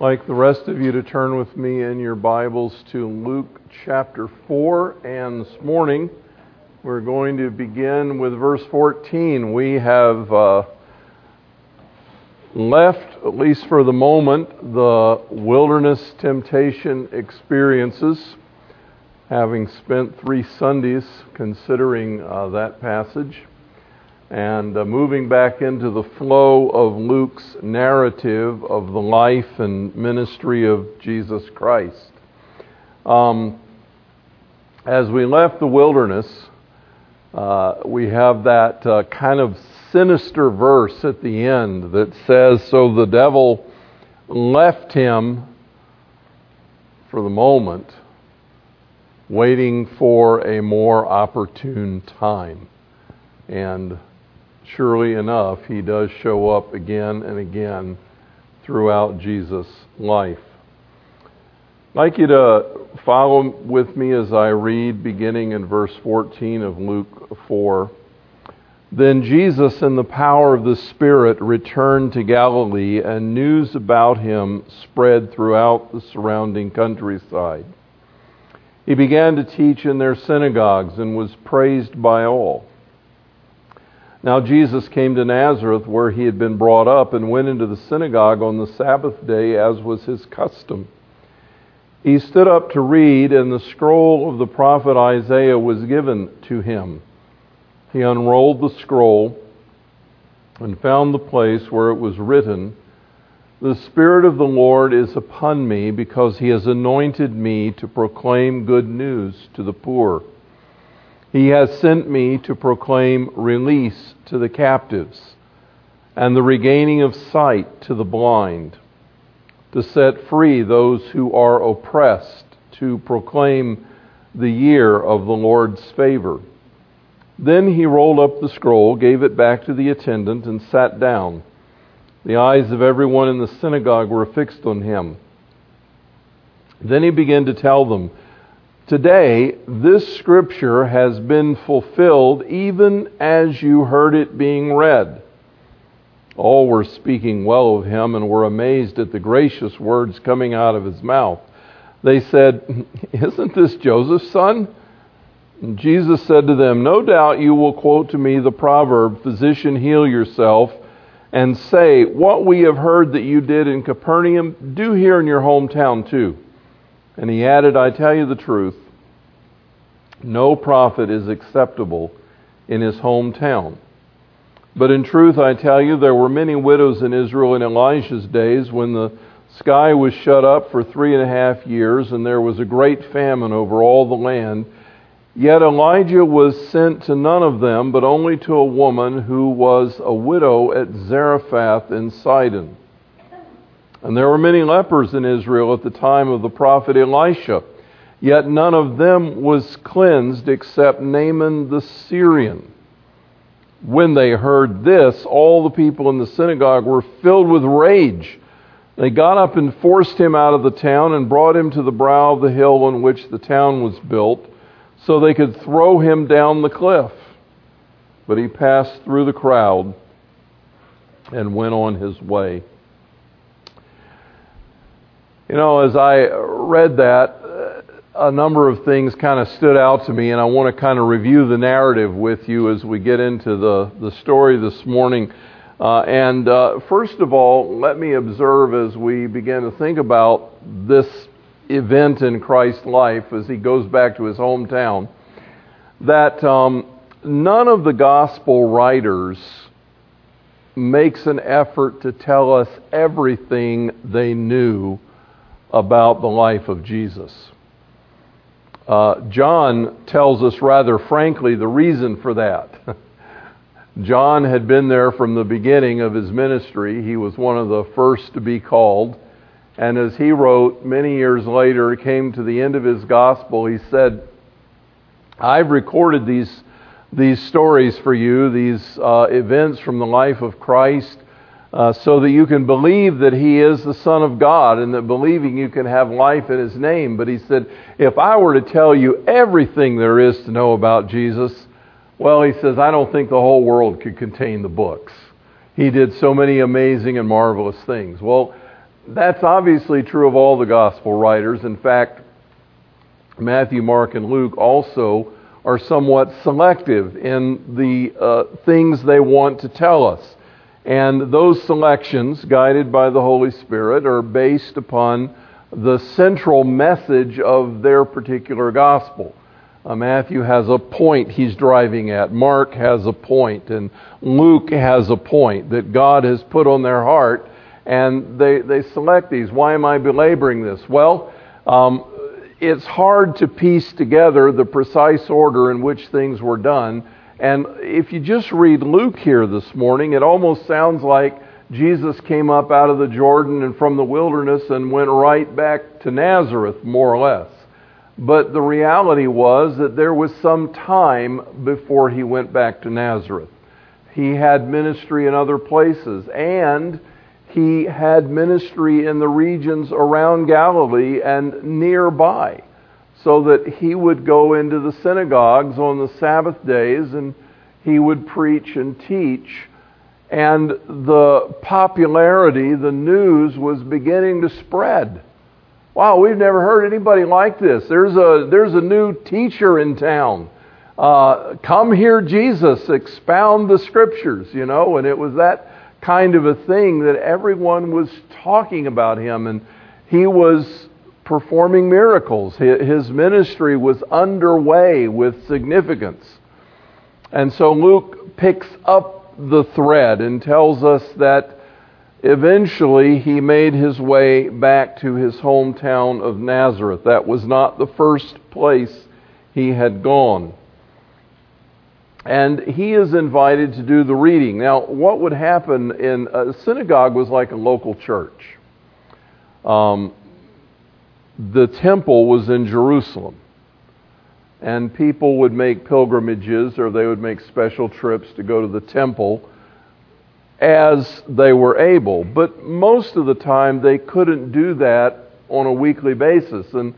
like the rest of you to turn with me in your Bibles to Luke chapter 4. And this morning we're going to begin with verse 14. We have left, at least for the moment, the wilderness temptation experiences, having spent 3 Sundays considering that passage, and moving back into the flow of Luke's narrative of the life and ministry of Jesus Christ. As we left the wilderness, we have that kind of sinister verse at the end that says, "So the devil left him for the moment, waiting for a more opportune time." And surely enough, he does show up again and again throughout Jesus' life. I'd like you to follow with me as I read, beginning in verse 14 of Luke 4. "Then Jesus, in the power of the Spirit, returned to Galilee, and news about him spread throughout the surrounding countryside. He began to teach in their synagogues and was praised by all. Now Jesus came to Nazareth, where he had been brought up, and went into the synagogue on the Sabbath day, as was his custom. He stood up to read, and the scroll of the prophet Isaiah was given to him. He unrolled the scroll and found the place where it was written, 'The Spirit of the Lord is upon me, because he has anointed me to proclaim good news to the poor. He has sent me to proclaim release to the captives and the regaining of sight to the blind, to set free those who are oppressed, to proclaim the year of the Lord's favor.' Then he rolled up the scroll, gave it back to the attendant, and sat down. The eyes of everyone in the synagogue were fixed on him. Then he began to tell them, 'Today, this scripture has been fulfilled, even as you heard it being read.' All were speaking well of him and were amazed at the gracious words coming out of his mouth. They said, 'Isn't this Joseph's son?' And Jesus said to them, 'No doubt you will quote to me the proverb, 'Physician, heal yourself,' and say, "What we have heard that you did in Capernaum, do here in your hometown too."' And he added, 'I tell you the truth, no prophet is acceptable in his hometown. But in truth, I tell you, there were many widows in Israel in Elisha's days, when the sky was shut up for 3.5 years, and there was a great famine over all the land. Yet Elijah was sent to none of them, but only to a woman who was a widow at Zarephath in Sidon. And there were many lepers in Israel at the time of the prophet Elisha, yet none of them was cleansed except Naaman the Syrian.' When they heard this, all the people in the synagogue were filled with rage. They got up and forced him out of the town and brought him to the brow of the hill on which the town was built, so they could throw him down the cliff. But he passed through the crowd and went on his way." You know, as I read that, a number of things kind of stood out to me, and I want to kind of review the narrative with you as we get into the story this morning. First of all, let me observe, as we begin to think about this event in Christ's life as he goes back to his hometown, that none of the gospel writers makes an effort to tell us everything they knew about the life of Jesus. John tells us rather frankly the reason for that. John had been there from the beginning of his ministry. He was one of the first to be called. And as he wrote many years later, came to the end of his gospel, he said, "I've recorded these stories for you, these events from the life of Christ, so that you can believe that he is the Son of God, and that believing you can have life in his name." But he said, "If I were to tell you everything there is to know about Jesus, well," he says, "I don't think the whole world could contain the books. He did so many amazing and marvelous things." Well, That's obviously true of all the gospel writers. In fact, Matthew, Mark, and Luke also are somewhat selective in the things they want to tell us. And those selections, guided by the Holy Spirit, are based upon the central message of their particular gospel. Matthew has a point he's driving at, Mark has a point, and Luke has a point that God has put on their heart, and they select these. Why am I belaboring this? Well, it's hard to piece together the precise order in which things were done, and if you just read Luke here this morning, it almost sounds like Jesus came up out of the Jordan and from the wilderness and went right back to Nazareth, more or less. But the reality was that there was some time before he went back to Nazareth. He had ministry in other places, and he had ministry in the regions around Galilee and nearby, so that he would go into the synagogues on the Sabbath days and he would preach and teach. And the popularity, the news was beginning to spread. Wow, we've never heard anybody like this. There's a new teacher in town. Come hear Jesus, expound the scriptures, you know. And it was that kind of a thing that everyone was talking about him. And he was performing miracles. His ministry was underway with significance. And so Luke picks up the thread and tells us that eventually he made his way back to his hometown of Nazareth. That was not the first place he had gone. And he is invited to do the reading. Now, what would happen in a synagogue was like a local church. The temple was in Jerusalem. And people would make pilgrimages, or they would make special trips to go to the temple as they were able. But most of the time, they couldn't do that on a weekly basis. And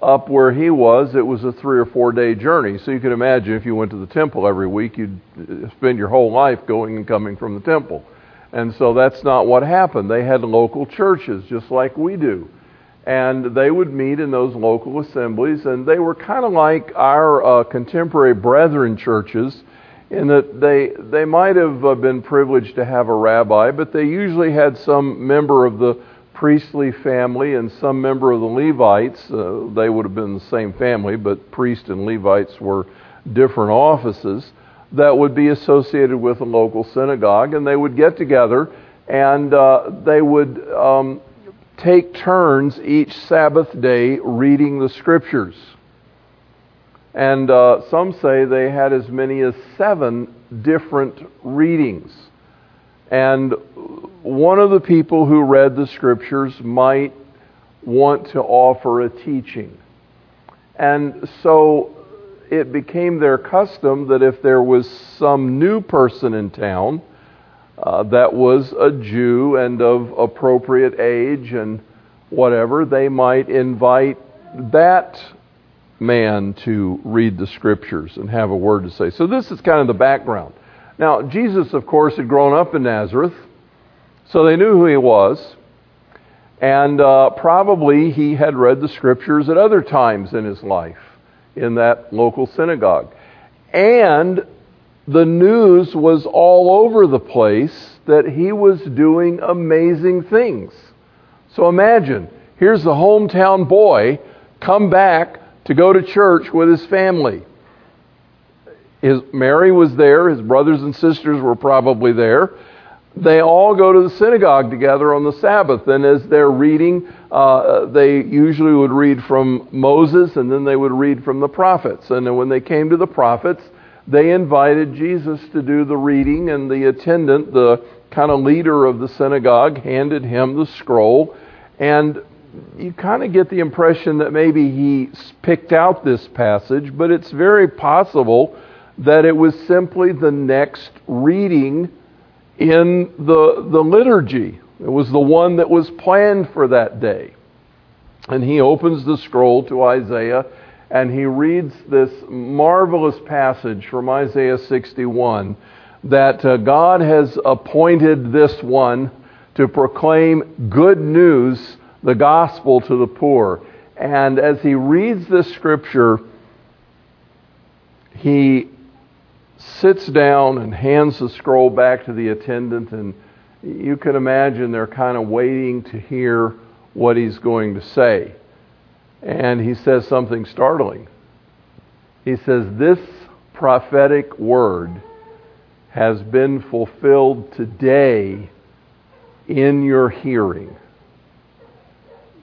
up where he was, it was a 3 or 4 day journey. So you can imagine if you went to the temple every week, you'd spend your whole life going and coming from the temple. And so that's not what happened. They had local churches, just like we do. And they would meet in those local assemblies, and they were kind of like our contemporary brethren churches in that they might have been privileged to have a rabbi, but they usually had some member of the priestly family and some member of the Levites. They would have been the same family, but priest and Levites were different offices that would be associated with a local synagogue, and they would get together, and they would take turns each Sabbath day reading the scriptures. And some say they had as many as 7 different readings. And one of the people who read the scriptures might want to offer a teaching. And so it became their custom that if there was some new person in town, that was a Jew and of appropriate age and whatever, they might invite that man to read the scriptures and have a word to say. So this is kind of the background. Now, Jesus, of course, had grown up in Nazareth, so they knew who he was, and probably he had read the scriptures at other times in his life in that local synagogue. And the news was all over the place that he was doing amazing things. So imagine, here's the hometown boy come back to go to church with his family. Mary was there, his brothers and sisters were probably there. They all go to the synagogue together on the Sabbath, and as they're reading, they usually would read from Moses, and then they would read from the prophets. And then when they came to the prophets, they invited Jesus to do the reading, and the attendant, the kind of leader of the synagogue, handed him the scroll. And you kind of get the impression that maybe he picked out this passage, but it's very possible that it was simply the next reading in the liturgy. It was the one that was planned for that day. And he opens the scroll to Isaiah, and he reads this marvelous passage from Isaiah 61 that God has appointed this one to proclaim good news, the gospel, to the poor. And as he reads this scripture, he sits down and hands the scroll back to the attendant, and you can imagine they're kind of waiting to hear what he's going to say. And he says something startling. He says, "This prophetic word has been fulfilled today in your hearing."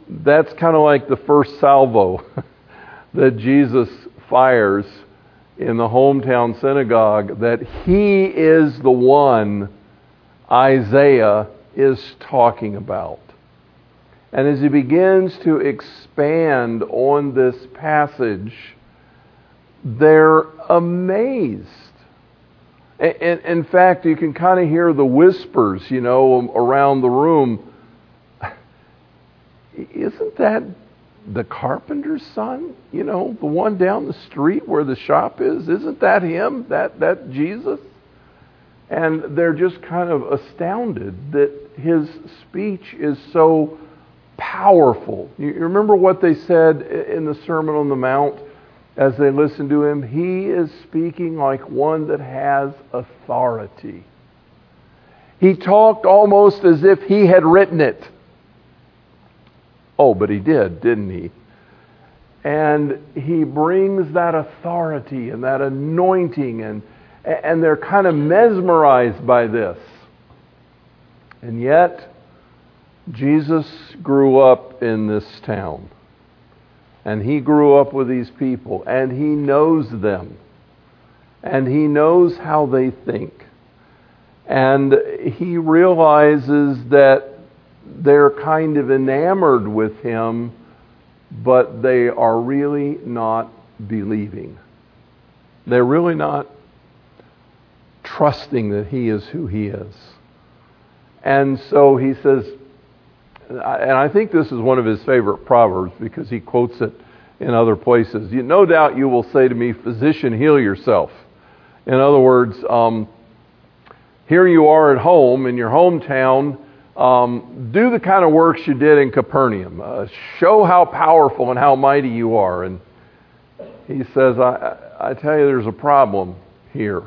That's kind of like the first salvo that Jesus fires in the hometown synagogue, that he is the one Isaiah is talking about. And as he begins to expand on this passage, they're amazed. In fact, you can kind of hear the whispers, you know, around the room. Isn't that the carpenter's son? You know, the one down the street where the shop is? Isn't that him? That Jesus? And they're just kind of astounded that his speech is so powerful. You remember what they said in the Sermon on the Mount as they listened to him? He is speaking like one that has authority. He talked almost as if he had written it. Oh, but he did, didn't he? And he brings that authority and that anointing, and they're kind of mesmerized by this. And yet, Jesus grew up in this town. And he grew up with these people. And he knows them. And he knows how they think. And he realizes that they're kind of enamored with him, but they are really not believing. They're really not trusting that he is who he is. And so he says, and I think this is one of his favorite proverbs because he quotes it in other places. No doubt you will say to me, "Physician, heal yourself." In other words, here you are at home in your hometown. Do the kind of works you did in Capernaum. Show how powerful and how mighty you are. And he says, I tell you, there's a problem here.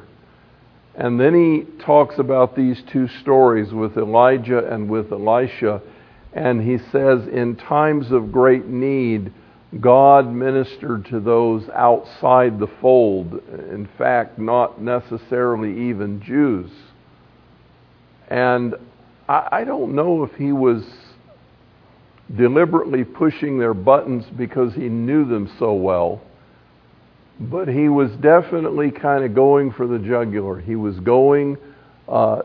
And then he talks about these two stories with Elijah and with Elisha. And he says, in times of great need, God ministered to those outside the fold. In fact, not necessarily even Jews. And I don't know if he was deliberately pushing their buttons because he knew them so well, but he was definitely kind of going for the jugular. He was going to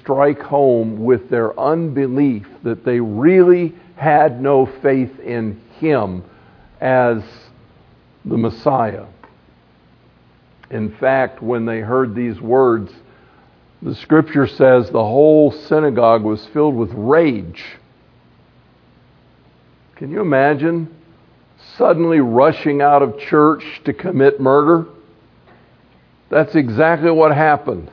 strike home with their unbelief that they really had no faith in him as the Messiah. In fact, when they heard these words, the scripture says the whole synagogue was filled with rage. Can you imagine suddenly rushing out of church to commit murder? That's exactly what happened.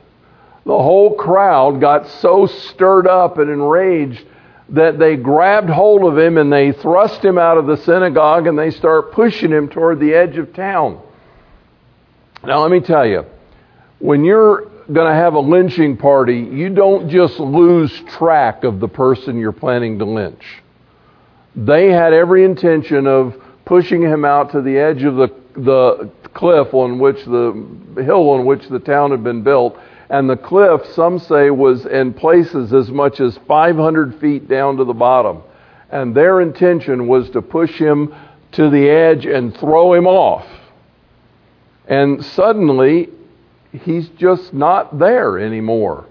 The whole crowd got so stirred up and enraged that they grabbed hold of him and they thrust him out of the synagogue and they start pushing him toward the edge of town. Now let me tell you, when you're going to have a lynching party, you don't just lose track of the person you're planning to lynch. They had every intention of pushing him out to the edge of the cliff on which the hill on which the town had been built, and the cliff, some say, was in places as much as 500 feet down to the bottom, and their intention was to push him to the edge and throw him off. And suddenly he's just not there anymore.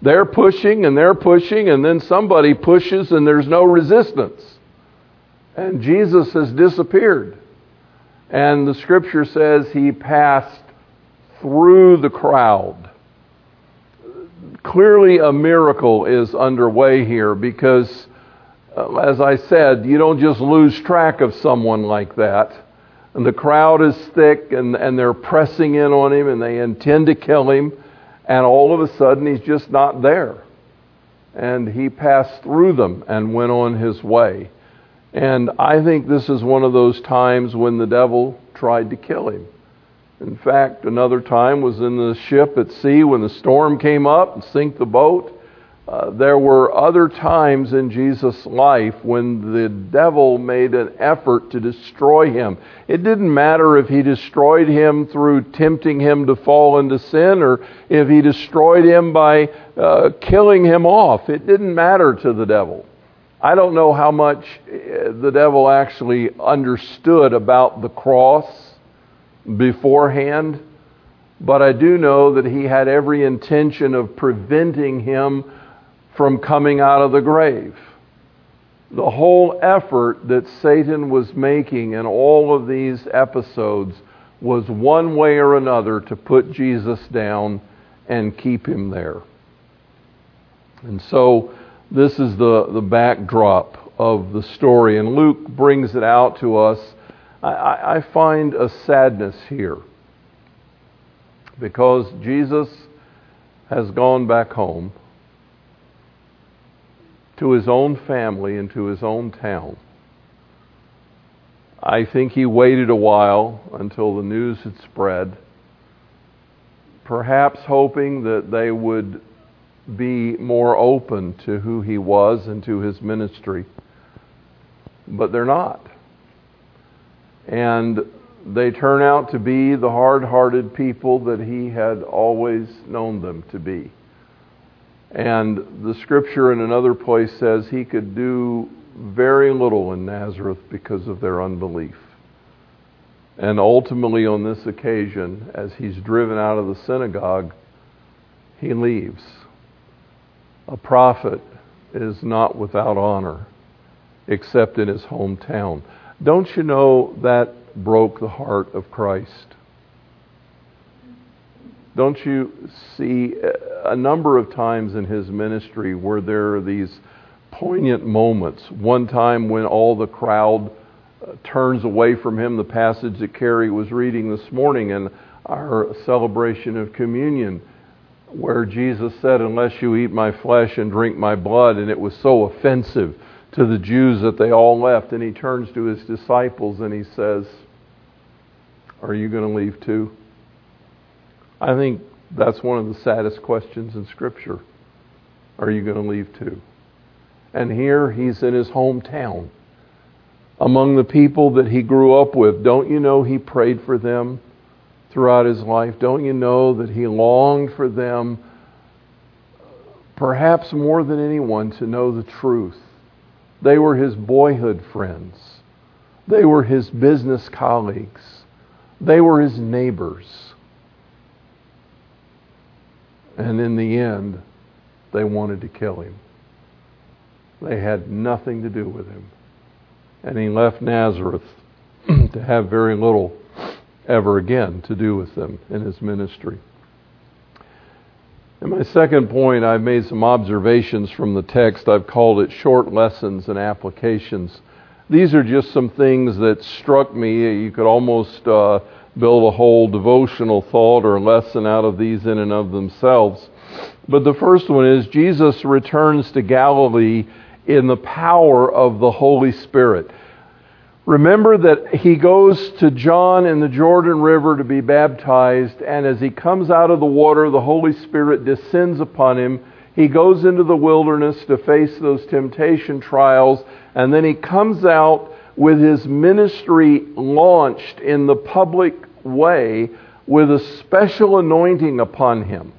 They're pushing, and then somebody pushes, and there's no resistance. And Jesus has disappeared. And the scripture says he passed through the crowd. Clearly a miracle is underway here because, as I said, you don't just lose track of someone like that. And the crowd is thick, and they're pressing in on him, and they intend to kill him. And all of a sudden, he's just not there. and he passed through them and went on his way. And I think this is one of those times when the devil tried to kill him. In fact, another time was in the ship at sea when the storm came up and sank the boat. There were other times in Jesus' life when the devil made an effort to destroy him. It didn't matter if he destroyed him through tempting him to fall into sin or if he destroyed him by killing him off. It didn't matter to the devil. I don't know how much the devil actually understood about the cross beforehand, but I do know that he had every intention of preventing him from coming out of the grave. The whole effort that Satan was making in all of these episodes was one way or another to put Jesus down and keep him there. And so this is the backdrop of the story, and Luke brings it out to us. I find a sadness here because Jesus has gone back home to his own family and to his own town. I think he waited a while until the news had spread, perhaps hoping that they would be more open to who he was and to his ministry. But they're not. And they turn out to be the hard-hearted people that he had always known them to be. And the scripture in another place says he could do very little in Nazareth because of their unbelief. And ultimately on this occasion, as he's driven out of the synagogue, he leaves. A prophet is not without honor, except in his hometown. Don't you know that broke the heart of Christ? Don't you see a number of times in his ministry where there are these poignant moments? One time when all the crowd turns away from him, the passage that Carrie was reading this morning in our celebration of communion, where Jesus said, "Unless you eat my flesh and drink my blood," and it was so offensive to the Jews that they all left, and he turns to his disciples and he says, "Are you going to leave too?" I think that's one of the saddest questions in Scripture. Are you going to leave too? And here he's in his hometown, among the people that he grew up with. Don't you know he prayed for them throughout his life? Don't you know that he longed for them, perhaps more than anyone, to know the truth? They were his boyhood friends. They were his business colleagues. They were his neighbors. And in the end, they wanted to kill him. They had nothing to do with him. And he left Nazareth to have very little ever again to do with them in his ministry. In my second point, I've made some observations from the text. I've called it short lessons and applications. These are just some things that struck me. You could almost build a whole devotional thought or lesson out of these in and of themselves. But the first one is Jesus returns to Galilee in the power of the Holy Spirit. Remember that he goes to John in the Jordan River to be baptized, and as he comes out of the water, the Holy Spirit descends upon him. He goes into the wilderness to face those temptation trials, and then he comes out with his ministry launched in the public way with a special anointing upon him.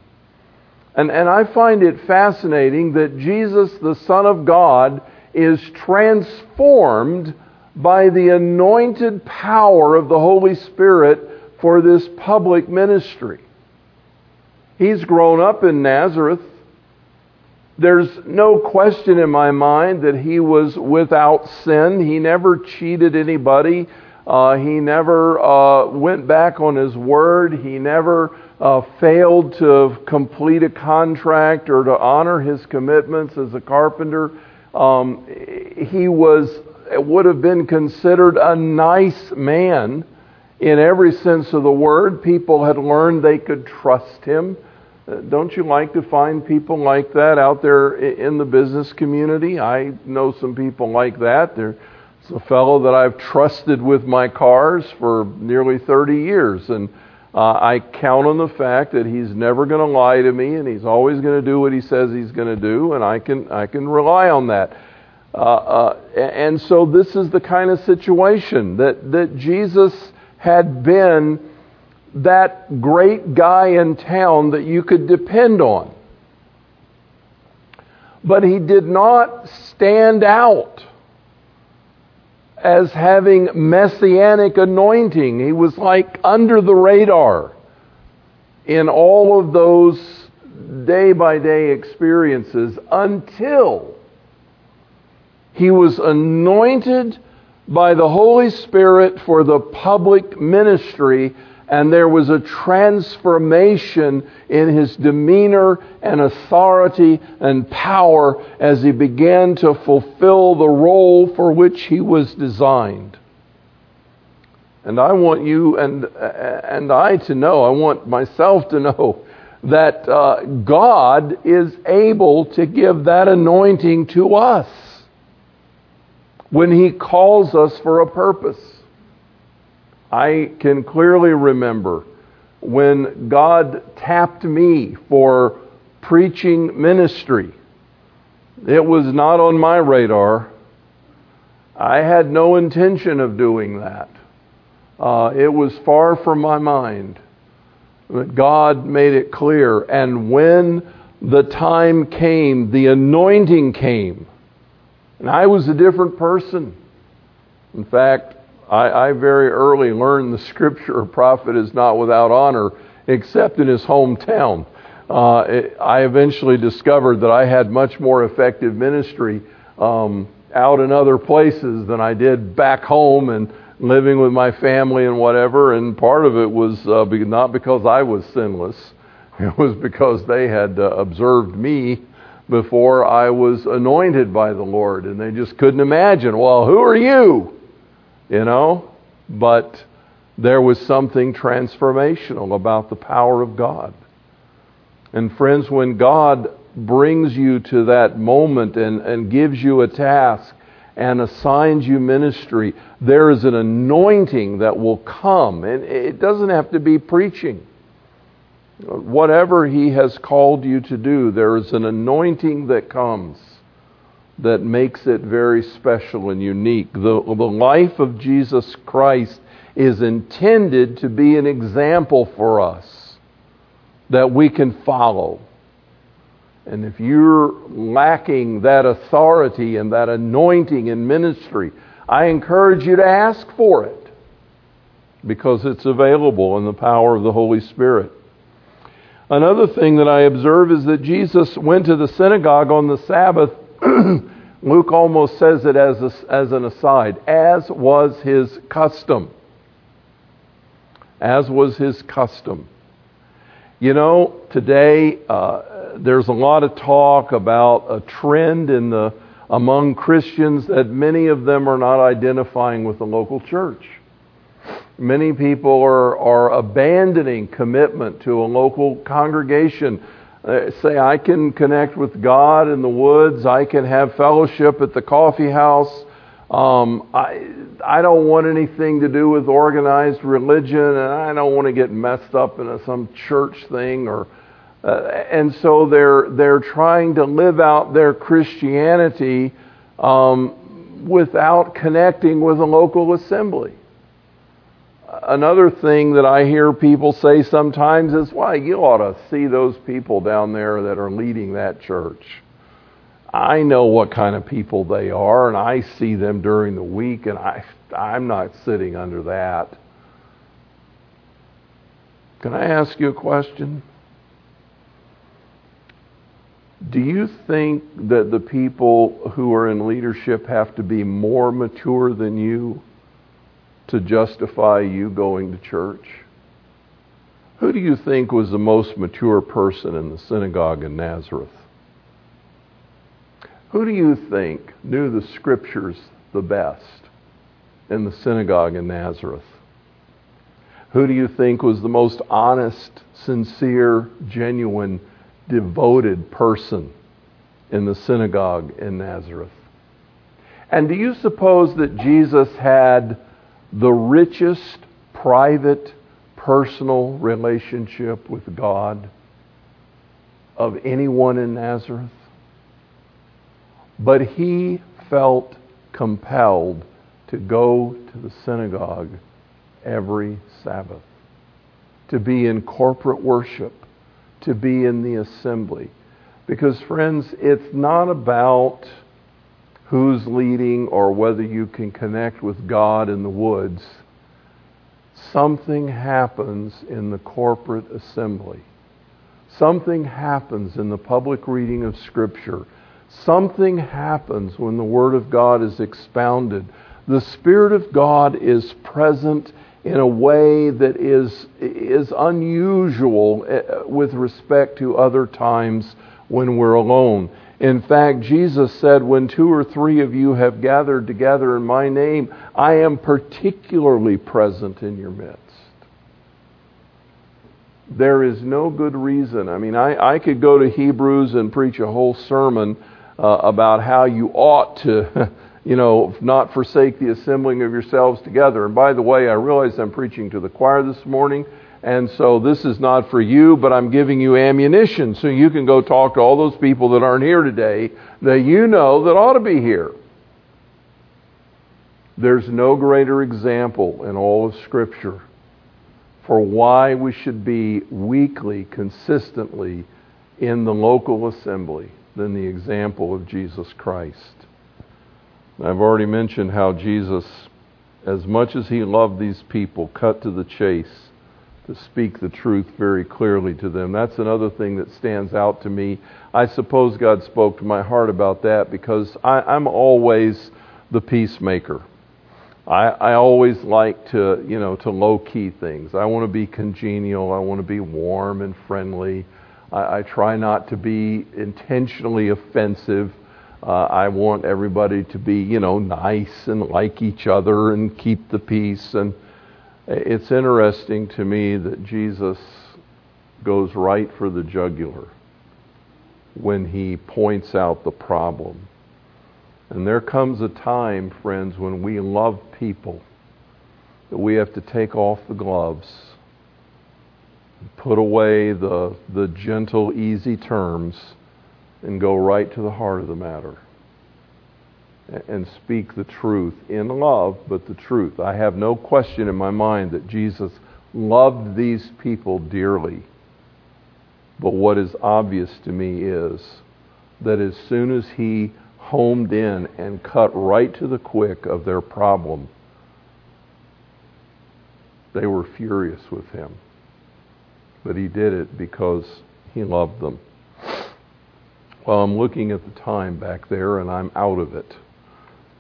And I find it fascinating that Jesus, the Son of God, is transformed by the anointed power of the Holy Spirit for this public ministry. He's grown up in Nazareth. There's no question in my mind that he was without sin. He never cheated anybody. He never went back on his word. He never failed to complete a contract or to honor his commitments as a carpenter. It would have been considered a nice man in every sense of the word. People had learned they could trust him. Don't you like to find people like that out there in the business community? I know some people like that. There's a fellow that I've trusted with my cars for nearly 30 years, and I count on the fact that he's never going to lie to me, and he's always going to do what he says he's going to do, and I can rely on that. And so this is the kind of situation that Jesus had been that great guy in town that you could depend on. But he did not stand out as having messianic anointing. He was like under the radar in all of those day-by-day experiences until he was anointed by the Holy Spirit for the public ministry. And there was a transformation in his demeanor and authority and power as he began to fulfill the role for which he was designed. And I want you and I to know, I want myself to know, that God is able to give that anointing to us when He calls us for a purpose. I can clearly remember when God tapped me for preaching ministry. It was not on my radar. I had no intention of doing that. It was far from my mind. But God made it clear. And when the time came, the anointing came. And I was a different person. In fact, I very early learned the scripture, a prophet is not without honor, except in his hometown. I eventually discovered that I had much more effective ministry out in other places than I did back home and living with my family and whatever. And part of it was not because I was sinless. It was because they had observed me before I was anointed by the Lord. And they just couldn't imagine, well, who are you? You know, but there was something transformational about the power of God. And friends, when God brings you to that moment and gives you a task and assigns you ministry, there is an anointing that will come. And it doesn't have to be preaching. Whatever He has called you to do, there is an anointing that comes that makes it very special and unique. The life of Jesus Christ is intended to be an example for us that we can follow. And if you're lacking that authority and that anointing in ministry, I encourage you to ask for it, because it's available in the power of the Holy Spirit. Another thing that I observe is that Jesus went to the synagogue on the Sabbath. Luke almost says it as an aside, as was his custom. As was his custom. You know, today there's a lot of talk about a trend among Christians that many of them are not identifying with the local church. Many people are abandoning commitment to a local congregation. Say, I can connect with God in the woods. I can have fellowship at the coffee house. I don't want anything to do with organized religion, and I don't want to get messed up in some church thing. And so they're trying to live out their Christianity without connecting with a local assembly. Another thing that I hear people say sometimes is, why, you ought to see those people down there that are leading that church. I know what kind of people they are, and I see them during the week, and I'm not sitting under that. Can I ask you a question? Do you think that the people who are in leadership have to be more mature than you to justify you going to church? Who do you think was the most mature person in the synagogue in Nazareth? Who do you think knew the scriptures the best in the synagogue in Nazareth? Who do you think was the most honest, sincere, genuine, devoted person in the synagogue in Nazareth? And do you suppose that Jesus had the richest private, personal relationship with God of anyone in Nazareth? But he felt compelled to go to the synagogue every Sabbath, to be in corporate worship, to be in the assembly. Because, friends, it's not about who's leading or whether you can connect with God in the woods. Something happens in the corporate assembly. Something happens in the public reading of Scripture. Something happens when the Word of God is expounded. The Spirit of God is present in a way that is unusual with respect to other times when we're alone. In fact, Jesus said, when 2 or 3 of you have gathered together in my name, I am particularly present in your midst. There is no good reason. I mean, I could go to Hebrews and preach a whole sermon about how you ought to, not forsake the assembling of yourselves together. And by the way, I realize I'm preaching to the choir this morning, and so this is not for you, but I'm giving you ammunition so you can go talk to all those people that aren't here today that you know that ought to be here. There's no greater example in all of Scripture for why we should be weekly, consistently in the local assembly than the example of Jesus Christ. I've already mentioned how Jesus, as much as he loved these people, cut to the chase to speak the truth very clearly to them. That's another thing that stands out to me. I suppose God spoke to my heart about that because I'm always the peacemaker. I always like to, to low-key things. I want to be congenial. I want to be warm and friendly. I try not to be intentionally offensive. I want everybody to be, nice and like each other and keep the peace. And it's interesting to me that Jesus goes right for the jugular when he points out the problem. And there comes a time, friends, when we love people that we have to take off the gloves, put away the gentle, easy terms, and go right to the heart of the matter and speak the truth in love, but the truth. I have no question in my mind that Jesus loved these people dearly. But what is obvious to me is that as soon as he homed in and cut right to the quick of their problem, they were furious with him. But he did it because he loved them. Well, I'm looking at the time back there, and I'm out of it.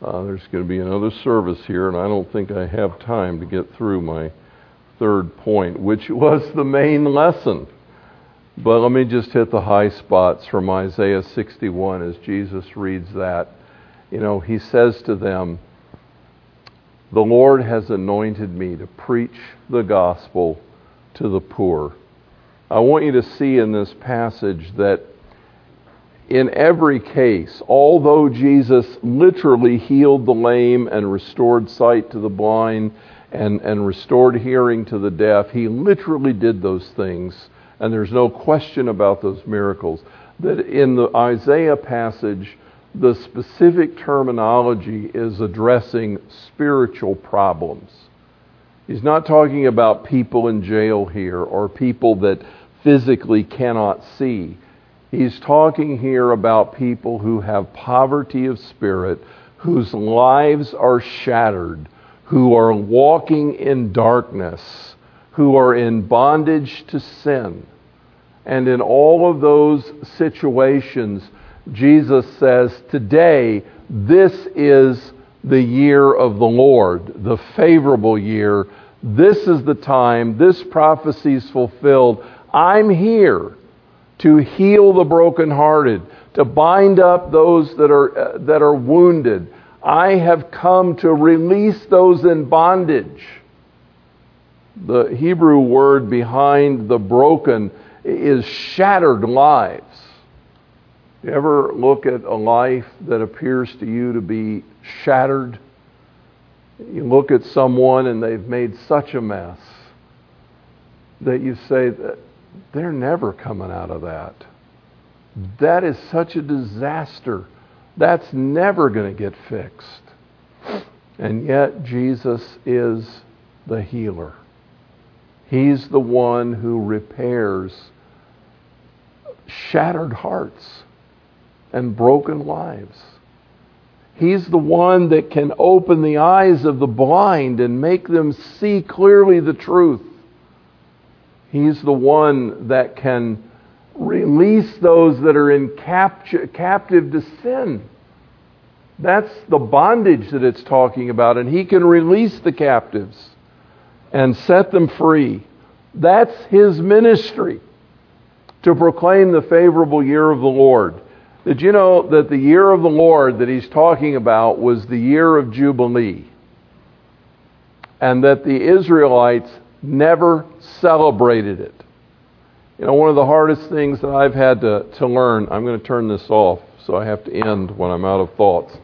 There's going to be another service here, and I don't think I have time to get through my third point, which was the main lesson. But let me just hit the high spots from Isaiah 61 as Jesus reads that. He says to them, "The Lord has anointed me to preach the gospel to the poor." I want you to see in this passage that in every case, although Jesus literally healed the lame and restored sight to the blind and restored hearing to the deaf, he literally did those things. And there's no question about those miracles. That in the Isaiah passage, the specific terminology is addressing spiritual problems. He's not talking about people in jail here or people that physically cannot see. He's talking here about people who have poverty of spirit, whose lives are shattered, who are walking in darkness, who are in bondage to sin. And in all of those situations, Jesus says, today, this is the year of the Lord, the favorable year. This is the time. This prophecy is fulfilled. I'm here to heal the brokenhearted, to bind up those that are wounded. I have come to release those in bondage. The Hebrew word behind the broken is shattered lives. You ever look at a life that appears to you to be shattered? You look at someone and they've made such a mess that you say, they're never coming out of that. That is such a disaster. That's never going to get fixed. And yet Jesus is the healer. He's the one who repairs shattered hearts and broken lives. He's the one that can open the eyes of the blind and make them see clearly the truth. He's the one that can release those that are in captive to sin. That's the bondage that it's talking about, and He can release the captives and set them free. That's His ministry, to proclaim the favorable year of the Lord. Did you know that the year of the Lord that He's talking about was the year of Jubilee? And that the Israelites never celebrated it. You know, one of the hardest things that I've had to learn, I'm going to turn this off, so I have to end when I'm out of thoughts.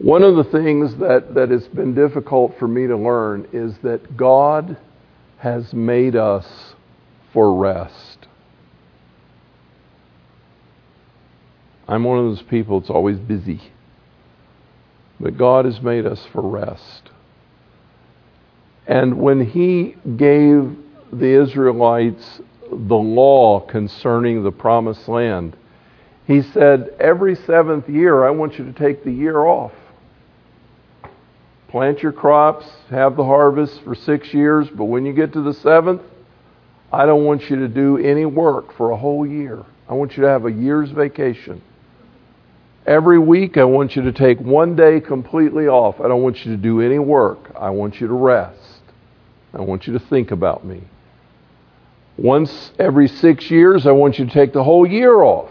One of the things that has been difficult for me to learn is that God has made us for rest. I'm one of those people that's always busy. But God has made us for rest. And when He gave the Israelites the law concerning the promised land, He said, every seventh year, I want you to take the year off. Plant your crops, have the harvest for 6 years, but when you get to the seventh, I don't want you to do any work for a whole year. I want you to have a year's vacation. Every week, I want you to take one day completely off. I don't want you to do any work. I want you to rest. I want you to think about me. Once every 6 years, I want you to take the whole year off.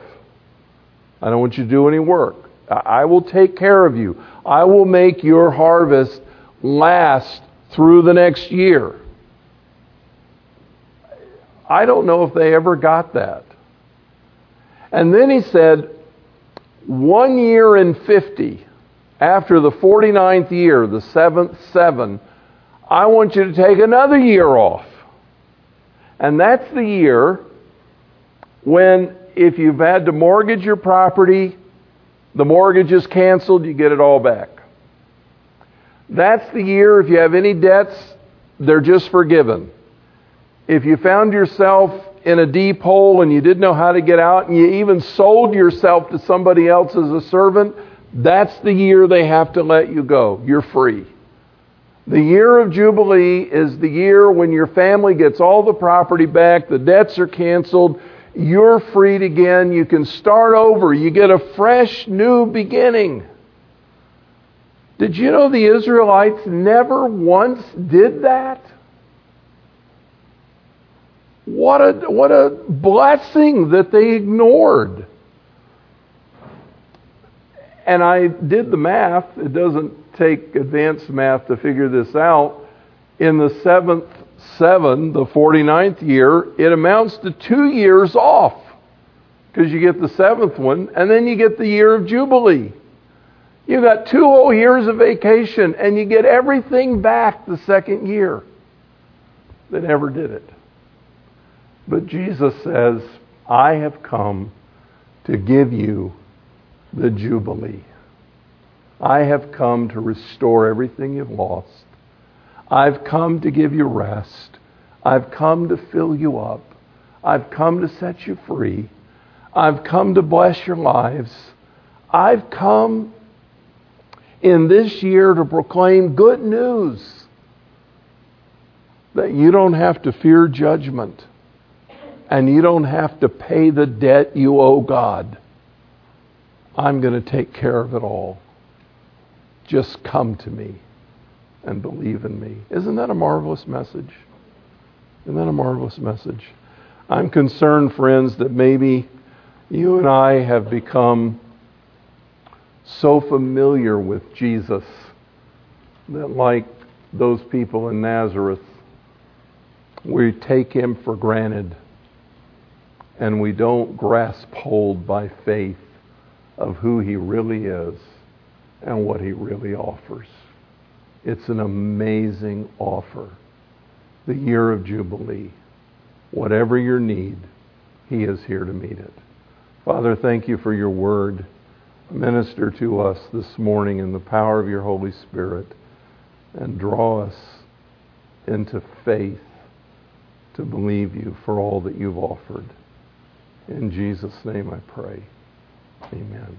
I don't want you to do any work. I will take care of you. I will make your harvest last through the next year. I don't know if they ever got that. And then He said, 1 year and 50, after the 49th year, the seventh seven, I want you to take another year off. And that's the year when, if you've had to mortgage your property, the mortgage is canceled, you get it all back. That's the year, if you have any debts, they're just forgiven. If you found yourself in a deep hole and you didn't know how to get out, and you even sold yourself to somebody else as a servant, that's the year they have to let you go. You're free. The year of Jubilee is the year when your family gets all the property back, the debts are canceled, you're freed again, you can start over, you get a fresh new beginning. Did you know the Israelites never once did that? What a blessing that they ignored. And I did the math. It doesn't take advanced math to figure this out. In the seventh seven, the 49th year, it amounts to 2 years off, because you get the seventh one and then you get the year of Jubilee. You got 2 whole years of vacation and you get everything back the second year. They never did it. But Jesus says, I have come to give you the Jubilee. I have come to restore everything you've lost. I've come to give you rest. I've come to fill you up. I've come to set you free. I've come to bless your lives. I've come in this year to proclaim good news, that you don't have to fear judgment and you don't have to pay the debt you owe God. I'm going to take care of it all. Just come to me and believe in me. Isn't that a marvelous message? Isn't that a marvelous message? I'm concerned, friends, that maybe you and I have become so familiar with Jesus that, like those people in Nazareth, we take him for granted and we don't grasp hold by faith of who he really is and what he really offers. It's an amazing offer. The year of Jubilee. Whatever your need, he is here to meet it. Father, thank you for your word. Minister to us this morning in the power of your Holy Spirit and draw us into faith to believe you for all that you've offered. In Jesus' name I pray. Amen.